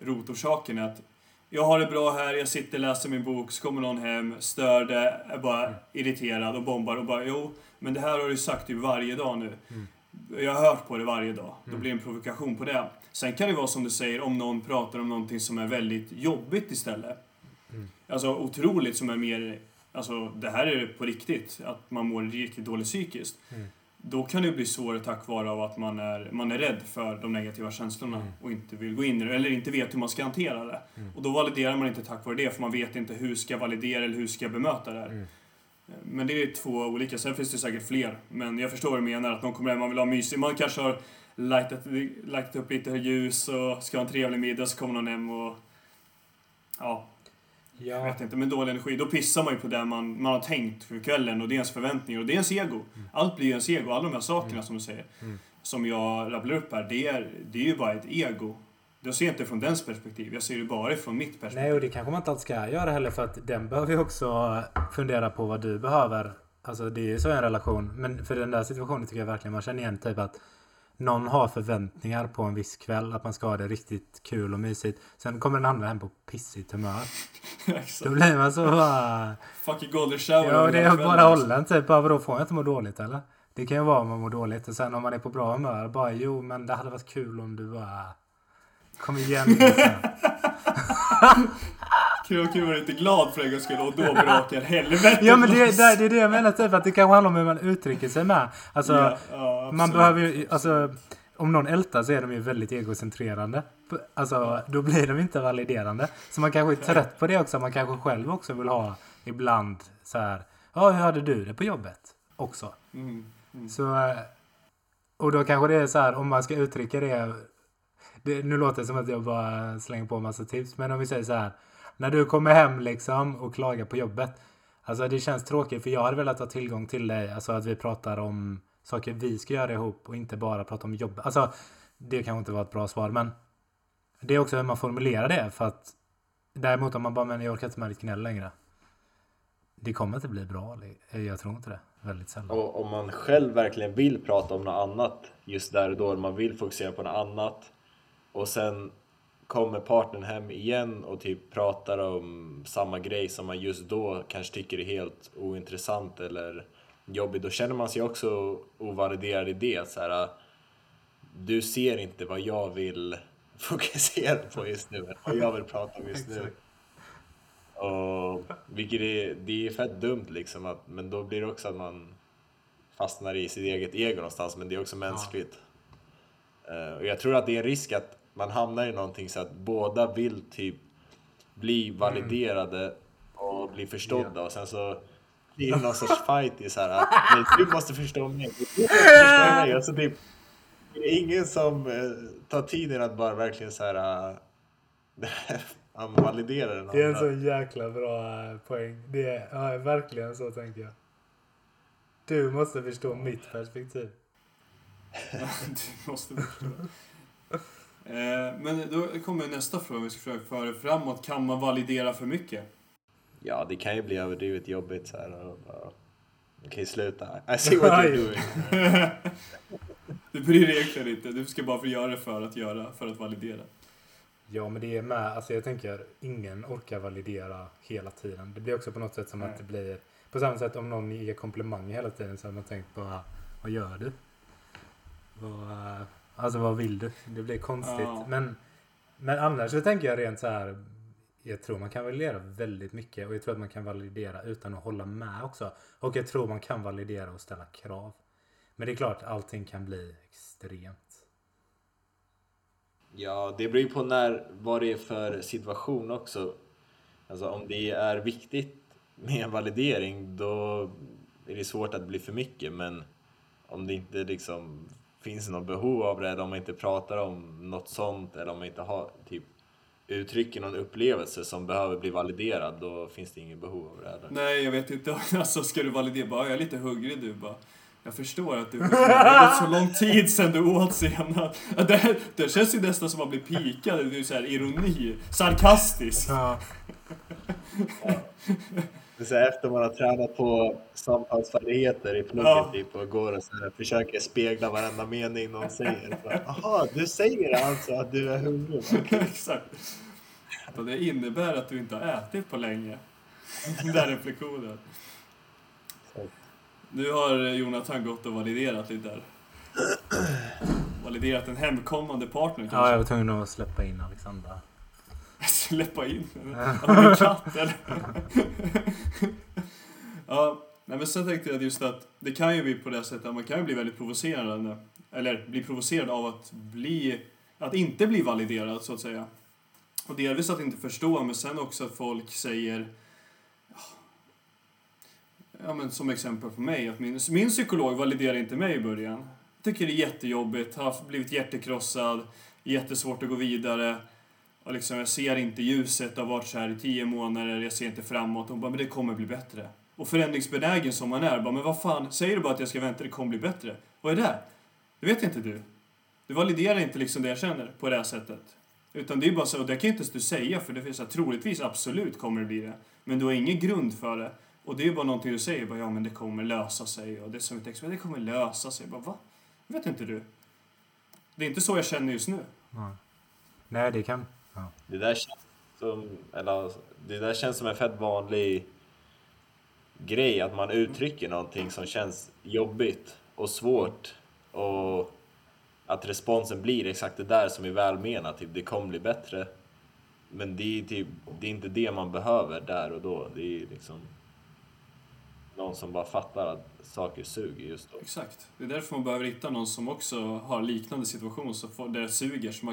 rotorsaken att jag har det bra här, jag sitter och läser min bok, så kommer någon hem, stör det, är bara irriterad och bombar och bara jo, men det här har du sagt ju varje dag nu. Jag har hört på det varje dag. Då blir en provokation på det. Sen kan det vara som du säger, om någon pratar om någonting som är väldigt jobbigt istället. Alltså otroligt, som är mer, alltså det här är på riktigt, att man mår riktigt dåligt psykiskt. Då kan det bli svårare tack vare av att man är rädd för de negativa känslorna och inte vill gå in i det, eller inte vet hur man ska hantera det. Mm. Och då validerar man inte tack vare det, för man vet inte hur ska jag validera eller hur ska jag bemöta det här. Mm. Men det är två olika, sen finns det säkert fler. Men jag förstår vad du menar, att någon kommer hem, man vill ha mysig. Man kanske har lightat upp lite ljus och ska ha en trevlig middag, så kommer någon hem och... Ja. Jag vet inte, men dålig energi, då pissar man ju på det man har tänkt för kvällen, och det är ens förväntningar och det är ens ego. Allt blir ju ens ego, alla de här sakerna som du säger, som jag rabblar upp här, det är ju bara ett ego. Jag ser inte från dens perspektiv, jag ser det bara från mitt perspektiv. Nej, och det kanske man inte alltid ska göra heller, för att den behöver ju också fundera på vad du behöver. Alltså det är ju så en relation, men för den där situationen tycker jag verkligen man känner igen, typ att någon har förväntningar på en viss kväll, att man ska ha det riktigt kul och mysigt. Sen kommer den andra hem på pissigt humör. Då blir man så bara... Fucking golden shower. Ja, det är bara hållen typ. Vadå, får jag inte må dåligt eller? Det kan ju vara om man mår dåligt. Och sen om man är på bra humör, bara jo, men det hade varit kul om du bara... Kom igen nu sen. Kul var inte glad för en gång skulle, och då brakar helvete. Ja, men det är det jag menar typ, att det kanske handlar om hur man uttrycker sig med. Alltså, ja, man behöver ju, alltså, om någon ältar så är de ju väldigt egocentrerande. Alltså, då blir de inte validerande. Så man kanske är trött på det också. Man kanske själv också vill ha ibland så här, hur hade du det på jobbet? Också. Så, och då kanske det är så här, om man ska uttrycka det nu låter det som att jag bara slänger på en massa tips, men om vi säger så här: när du kommer hem liksom och klagar på jobbet. Alltså det känns tråkigt, för jag hade velat ha tillgång till dig. Alltså att vi pratar om saker vi ska göra ihop och inte bara prata om jobb. Alltså det kan inte vara ett bra svar, men det är också hur man formulerar det. För att däremot om man bara, men jag orkar inte med ditt knäll längre. Det kommer inte bli bra, jag tror inte det. Väldigt sällan. Och om man själv verkligen vill prata om något annat just där och då, man vill fokusera på något annat. Och sen... kommer partnern hem igen och typ pratar om samma grej som man just då kanske tycker är helt ointressant eller jobbigt. Då känner man sig också ovaliderad i det. Så här, du ser inte vad jag vill fokusera på just nu. Vad jag vill prata om just nu. Och, vilket det är fett dumt liksom. Men då blir det också att man fastnar i sitt eget ego någonstans. Men det är också mänskligt. Och jag tror att det är en risk att man hamnar i någonting så att båda vill typ bli validerade och bli förstådda. Och sen så blir det någon sorts fight i så här att nej, du måste förstå mig. Alltså typ, det är ingen som tar tiden att bara verkligen så här validera den. Det är en så jäkla bra poäng. Det är verkligen så tänker jag. Du måste förstå mitt perspektiv. Du måste förstå. Men då kommer nästa fråga vi ska försöka föra framåt. Kan man validera för mycket? Ja, det kan ju bli överdrivet jobbigt så här. Okej, sluta. I see what you're doing. Du bryr dig egentligen inte. Du ska bara få göra det för att validera. Ja, men det är med. Alltså jag tänker, ingen orkar validera hela tiden. Det blir också på något sätt som att det blir... På samma sätt om någon ger komplimanger hela tiden så har man tänkt bara, vad gör du? Alltså vad vill du? Det blir konstigt. Ja. Men annars så tänker jag rent så här. Jag tror man kan validera väldigt mycket. Och jag tror att man kan validera utan att hålla med också. Och jag tror man kan validera och ställa krav. Men det är klart allting kan bli extremt. Ja, det beror ju på vad det är för situation också. Alltså om det är viktigt med en validering, då är det svårt att bli för mycket. Men om det inte liksom... finns det något behov av det, om man inte pratar om något sånt eller om man inte har typ uttrycker någon upplevelse som behöver bli validerad, då finns det ingen behov av det heller. Nej, jag vet inte. Alltså ska du validera? Bara, jag är lite hungrig du bara. Jag förstår att du har så lång tid sedan du åt senast. Det känns ju nästan som att man blir pikad. Det är så här ironi. Sarkastisk. Ja. Så efter man har tränat på samtalsfärdigheter i plugget typ och går och så här, försöker spegla varenda mening någon säger. Jaha, du säger alltså att du är hungrig. Exakt. Och det innebär att du inte har ätit på länge. Den där reflektionen. Nu har Jonathan gått och validerat lite där. Validerat en hemkommande partner kanske. Ja, jag var tvungen att släppa in Alexandra. Släppa in? Katt eller? Ja, Nej, men sen tänkte jag just att det kan ju bli på det sättet att man kan ju bli väldigt provocerande. Eller bli provocerad av att inte bli validerad så att säga. Och delvis att inte förstå, men sen också att folk säger... Ja, men som exempel på mig, att min psykolog validerade inte mig i början. Tycker det är jättejobbigt, har blivit hjärtekrossad, jättesvårt att gå vidare. Och liksom, jag ser inte ljuset, har varit så här i 10 månader, jag ser inte framåt. Hon bara, men det kommer bli bättre. Och förändringsbenägen som man är, bara, men vad fan, säger du bara att jag ska vänta, det kommer bli bättre. Vad är det? Det vet inte du. Du validerar inte liksom det jag känner på det här sättet. Utan det är bara så, och det kan inte du säga, för det finns så här, troligtvis absolut kommer det bli det. Men du har ingen grund för det. Och det är bara någonting du säger, bara, ja men det kommer lösa sig. Och det är som ett experiment, det kommer lösa sig. Bara, va? Det vet inte du. Det är inte så jag känner just nu. Nej, nej det kan... Ja. Det där känns som en fett vanlig grej. Att man uttrycker någonting som känns jobbigt och svårt. Och att responsen blir exakt det där som är välmenat. Typ, det kommer bli bättre. Men det är inte det man behöver där och då. Det är liksom... Någon som bara fattar att saker suger just då. Exakt. Det är därför man behöver hitta någon som också har liknande situation där det suger. Så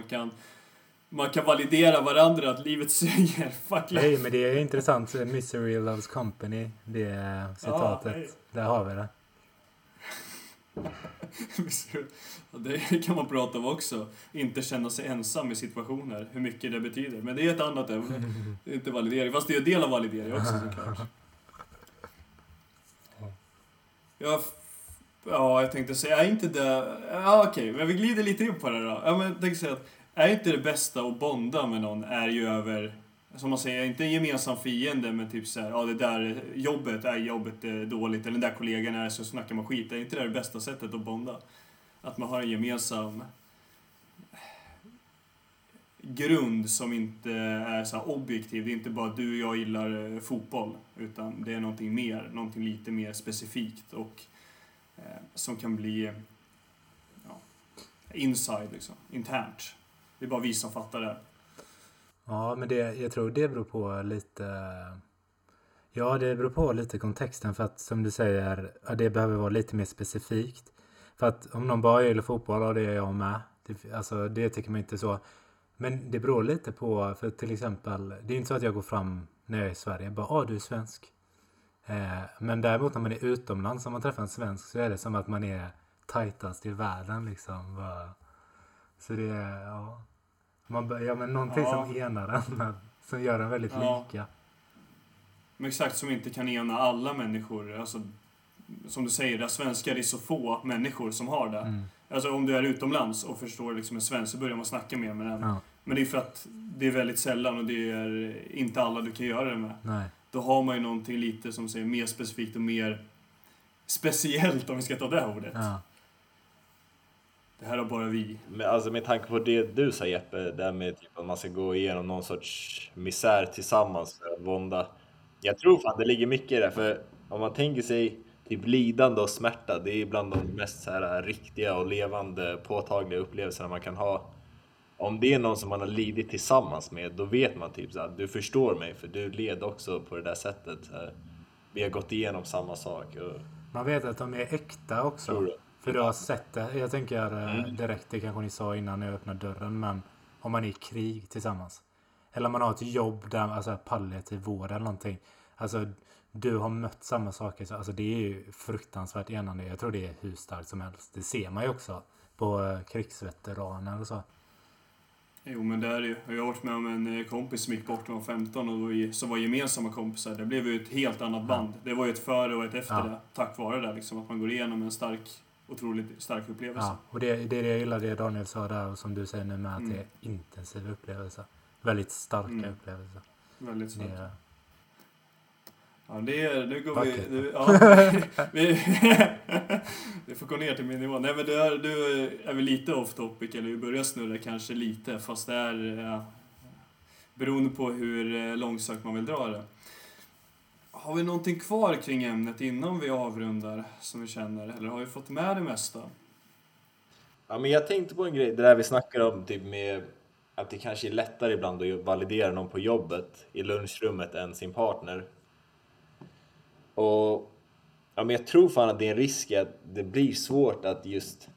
man kan validera varandra att livet suger. Fuck life. Nej, men det är intressant. Misery loves company. Det är citatet. Ja, där har vi det. Det kan man prata om också. Inte känna sig ensam i situationer. Hur mycket det betyder. Men det är ett annat ämne. Det är inte validering. Fast det är en del av validering också såklart. Ja, jag tänkte säga, är inte det... Ja, okej, men vi glider lite in på det då. Ja, men jag tänkte säga att är inte det bästa att bonda med någon är ju över... Som man säger, inte en gemensam fiende, men typ så här, ja, det där jobbet är dåligt, eller den där kollegan är så snackar man skit. Är inte det bästa sättet att bonda? Att man har en gemensam grund som inte är så här objektiv. Det är inte bara du och jag gillar fotboll, utan det är någonting mer, någonting lite mer specifikt och som kan bli inside liksom, internt. Det är bara vi som fattar det. Ja, men jag tror det beror på lite... Ja, det beror på lite kontexten, för att som du säger, ja, det behöver vara lite mer specifikt. För att om någon bara gillar fotboll, ja, det är jag med. Alltså, det tycker man inte så... Men det beror lite på, för till exempel, det är inte så att jag går fram när jag är i Sverige, bara, du är svensk. Men däremot när man är utomlands, om man träffar en svensk, så är det som att man är tajtast i världen liksom. Så det är, men någonting som enar en, som gör en väldigt lika. Men exakt, som inte kan ena alla människor, alltså... Som du säger, där svenskar är så få människor som har det. Mm. Alltså om du är utomlands och förstår liksom en svensk, så börjar man snacka mer med den. Ja. Men det är för att det är väldigt sällan och det är inte alla du kan göra det med. Nej. Då har man ju någonting lite som säger mer specifikt och mer speciellt, om vi ska ta det här ordet. Ja. Det här är bara vi. Men alltså med tanke på det du sa, Jeppe, där med typ att man ska gå igenom någon sorts misär tillsammans för att bonda. Jag tror fan det ligger mycket i det, för om man tänker sig typ lidande och smärta, det är bland de mest så här riktiga och levande påtagliga upplevelserna man kan ha. Om det är någon som man har lidit tillsammans med, då vet man typ så här, du förstår mig för du led också på det där sättet. Vi har gått igenom samma sak. Man vet att de är äkta också. Du? För du har sett det. Jag tänker direkt, det kanske ni sa innan när jag öppnade dörren, men om man är i krig tillsammans. Eller man har ett jobb där, alltså palliativ vård eller någonting. Alltså... Du har mött samma saker. Alltså det är ju fruktansvärt enande. Jag tror det är hur starkt som helst. Det ser man ju också på krigsveteraner och så. Jo, men det är ju. Jag har varit med om en kompis som gick bort när man var 15. Och så var gemensamma kompisar. Det blev ju ett helt annat band. Det var ju ett före och ett efter det. Tack vare det liksom. Att man går igenom en otroligt stark upplevelse. Ja, och det är det jag gillar, det Daniel sa där. Och som du säger nu med att det är intensiva upplevelser. Väldigt starka upplevelser. Väldigt starka. Ja, nu går vi... Vi får gå ner till min nivå. Nej, men du är väl lite off-topic, eller vi börjar snurra kanske lite, fast det är beroende på hur långsökt man vill dra det. Har vi någonting kvar kring ämnet innan vi avrundar som vi känner, eller har vi fått med det mesta? Ja, men jag tänkte på en grej, det där vi snackar om typ med att det kanske är lättare ibland att validera någon på jobbet, i lunchrummet, än sin partner. Och Ja, men jag tror fan att det är en risk att det blir svårt att just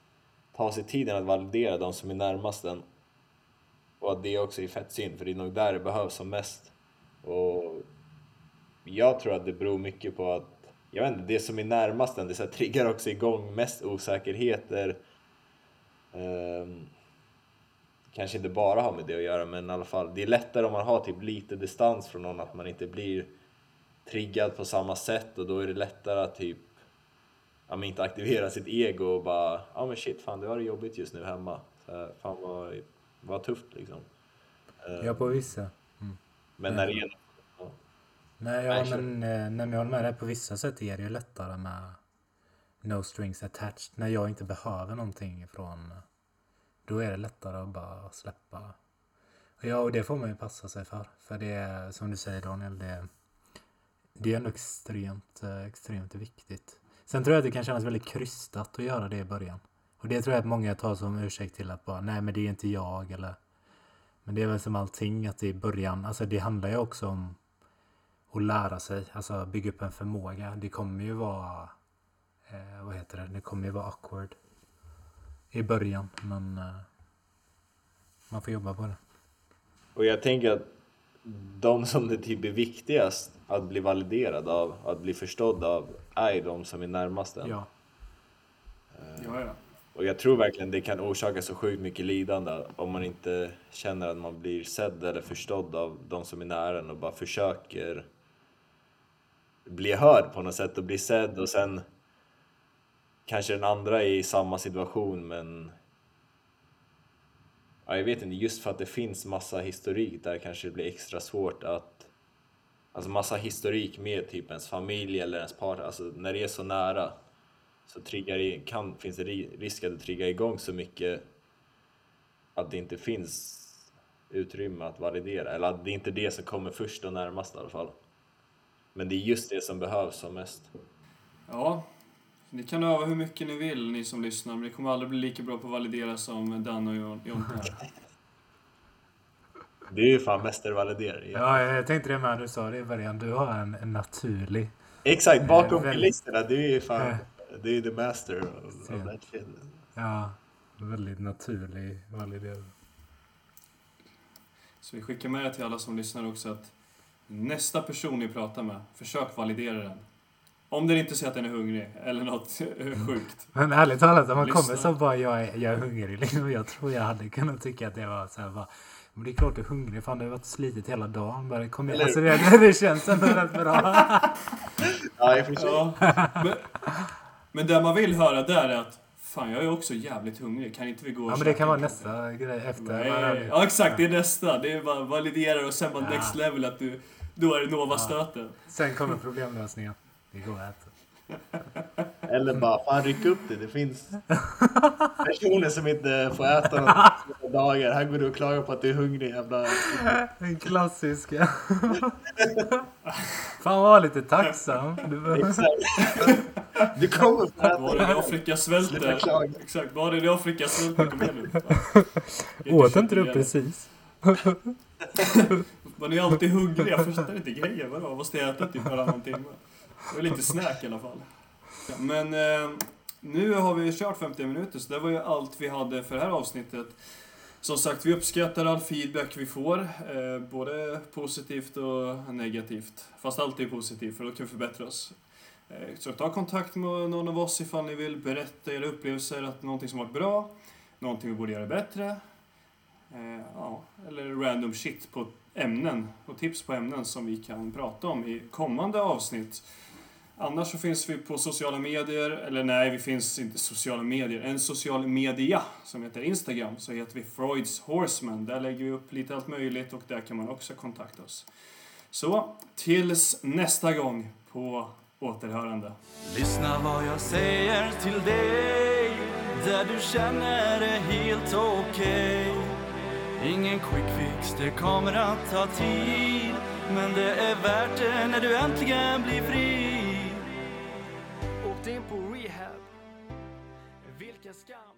ta sig tiden att validera de som är närmast den. Och att det också är fett synd, för det är nog där det behövs som mest. Och jag tror att det beror mycket på att, jag vet inte, det som är närmast den, det så här triggar också igång mest osäkerheter. Kanske inte bara har med det att göra, men i alla fall, det är lättare om man har typ lite distans från någon, att man inte blir triggad på samma sätt, och då är det lättare att typ, ja, men inte aktivera sitt ego och bara, ja men shit, fan du har det jobbigt just nu hemma, så här, fan vad tufft liksom. Ja, på vissa. Mm. Men när det är... Nej, ja, men när jag håller med dig, på vissa sätt är det ju lättare med no strings attached. När jag inte behöver någonting från, då är det lättare att bara släppa. Ja, och det får man ju passa sig för. För det är, som du säger Daniel, det är ändå extremt viktigt. Sen tror jag att det kan kännas väldigt krystat att göra det i början. Och det tror jag att många tar som ursäkt till att bara, nej men det är inte jag, eller... Men det är väl som allting, att det i början, alltså det handlar ju också om att lära sig, alltså bygga upp en förmåga. Det kommer ju vara, det kommer ju vara awkward i början, men man får jobba på det. Och jag tänker att de som det typ är viktigast att bli validerad av, att bli förstådd av, är de som är närmast en. Ja. Ja. Och jag tror verkligen det kan orsaka så sjukt mycket lidande om man inte känner att man blir sedd eller förstådd av de som är nära en, och bara försöker bli hörd på något sätt och bli sedd, och sen kanske den andra är i samma situation, men ja, jag vet inte, just för att det finns massa historik där kanske det blir extra svårt att, alltså massa historik med typ ens familj eller ens partner, alltså när det är så nära, så finns det risk att det triggar igång så mycket att det inte finns utrymme att validera, eller att det inte är det som kommer först och närmast i alla fall. Men det är just det som behövs som mest. Ja, ni kan öva hur mycket ni vill, ni som lyssnar, men det kommer aldrig bli lika bra på att validera som Dan och John. Det är ju fan mästervaliderare. Ja, jag tänkte det med, du sa det i början, du har en naturlig... Exakt, bakom kulisserna, det är ju fan... Det är the master of that shit. Ja, väldigt naturlig validering. Så vi skickar med det till alla som lyssnar också, att nästa person ni pratar med, försök validera den. Om den inte säger att den är hungrig eller något sjukt. Men ärligt talat, om man kommer så bara, jag är hungrig. Liksom, jag tror jag hade kunnat tycka att det var så här bara, men det är klart du är hungrig, fan du har varit slitit hela dagen. Bara, kom igen. Alltså, det känns ändå rätt bra. Ja, jag förstår. Men det man vill höra där är att, fan jag är också jävligt hungrig, kan inte vi gå och... Ja, men det kan vara nästa grej efter. Ja, exakt, det är nästa. Det är bara validera och sen bara next level, att du, då är det Nova-stöten. Ja. Sen kommer problemlösningen. Det går att äta. Eller bara, fan ryck upp det. Det finns personer som inte får äta några dagar. Här går du och klagar på att du är hungrig, jävla... Den klassiska. Fan, var lite tacksam. Exakt. Du kommer få äta. Var är det Afrika svälter? Exakt, var är det Afrika svälter? Åt inte du precis? Man är alltid hungrig. Jag förstår inte grejer. Vad måste jag äta typ varannan timme? Det var lite snack i alla fall. Ja, men nu har vi kört 50 minuter, så det var ju allt vi hade för det här avsnittet. Som sagt, vi uppskattar all feedback vi får, både positivt och negativt. Fast allt är positivt, för då kan vi förbättra oss. Så ta kontakt med någon av oss ifall ni vill berätta era upplevelser, att någonting som varit bra, någonting vi borde göra bättre, eller random shit på ämnen och tips på ämnen som vi kan prata om i kommande avsnitt. Annars så finns vi på sociala medier, eller nej, vi finns inte sociala medier, en social media som heter Instagram, så heter vi Freud's Horseman. Där lägger vi upp lite allt möjligt, och där kan man också kontakta oss. Så, tills nästa gång, på återhörande. Lyssna vad jag säger till dig, där du känner det helt okej. Ingen quick fix, det kommer att ta tid, men det är värt det när du äntligen blir fri. Åk in på rehab, vilken skam.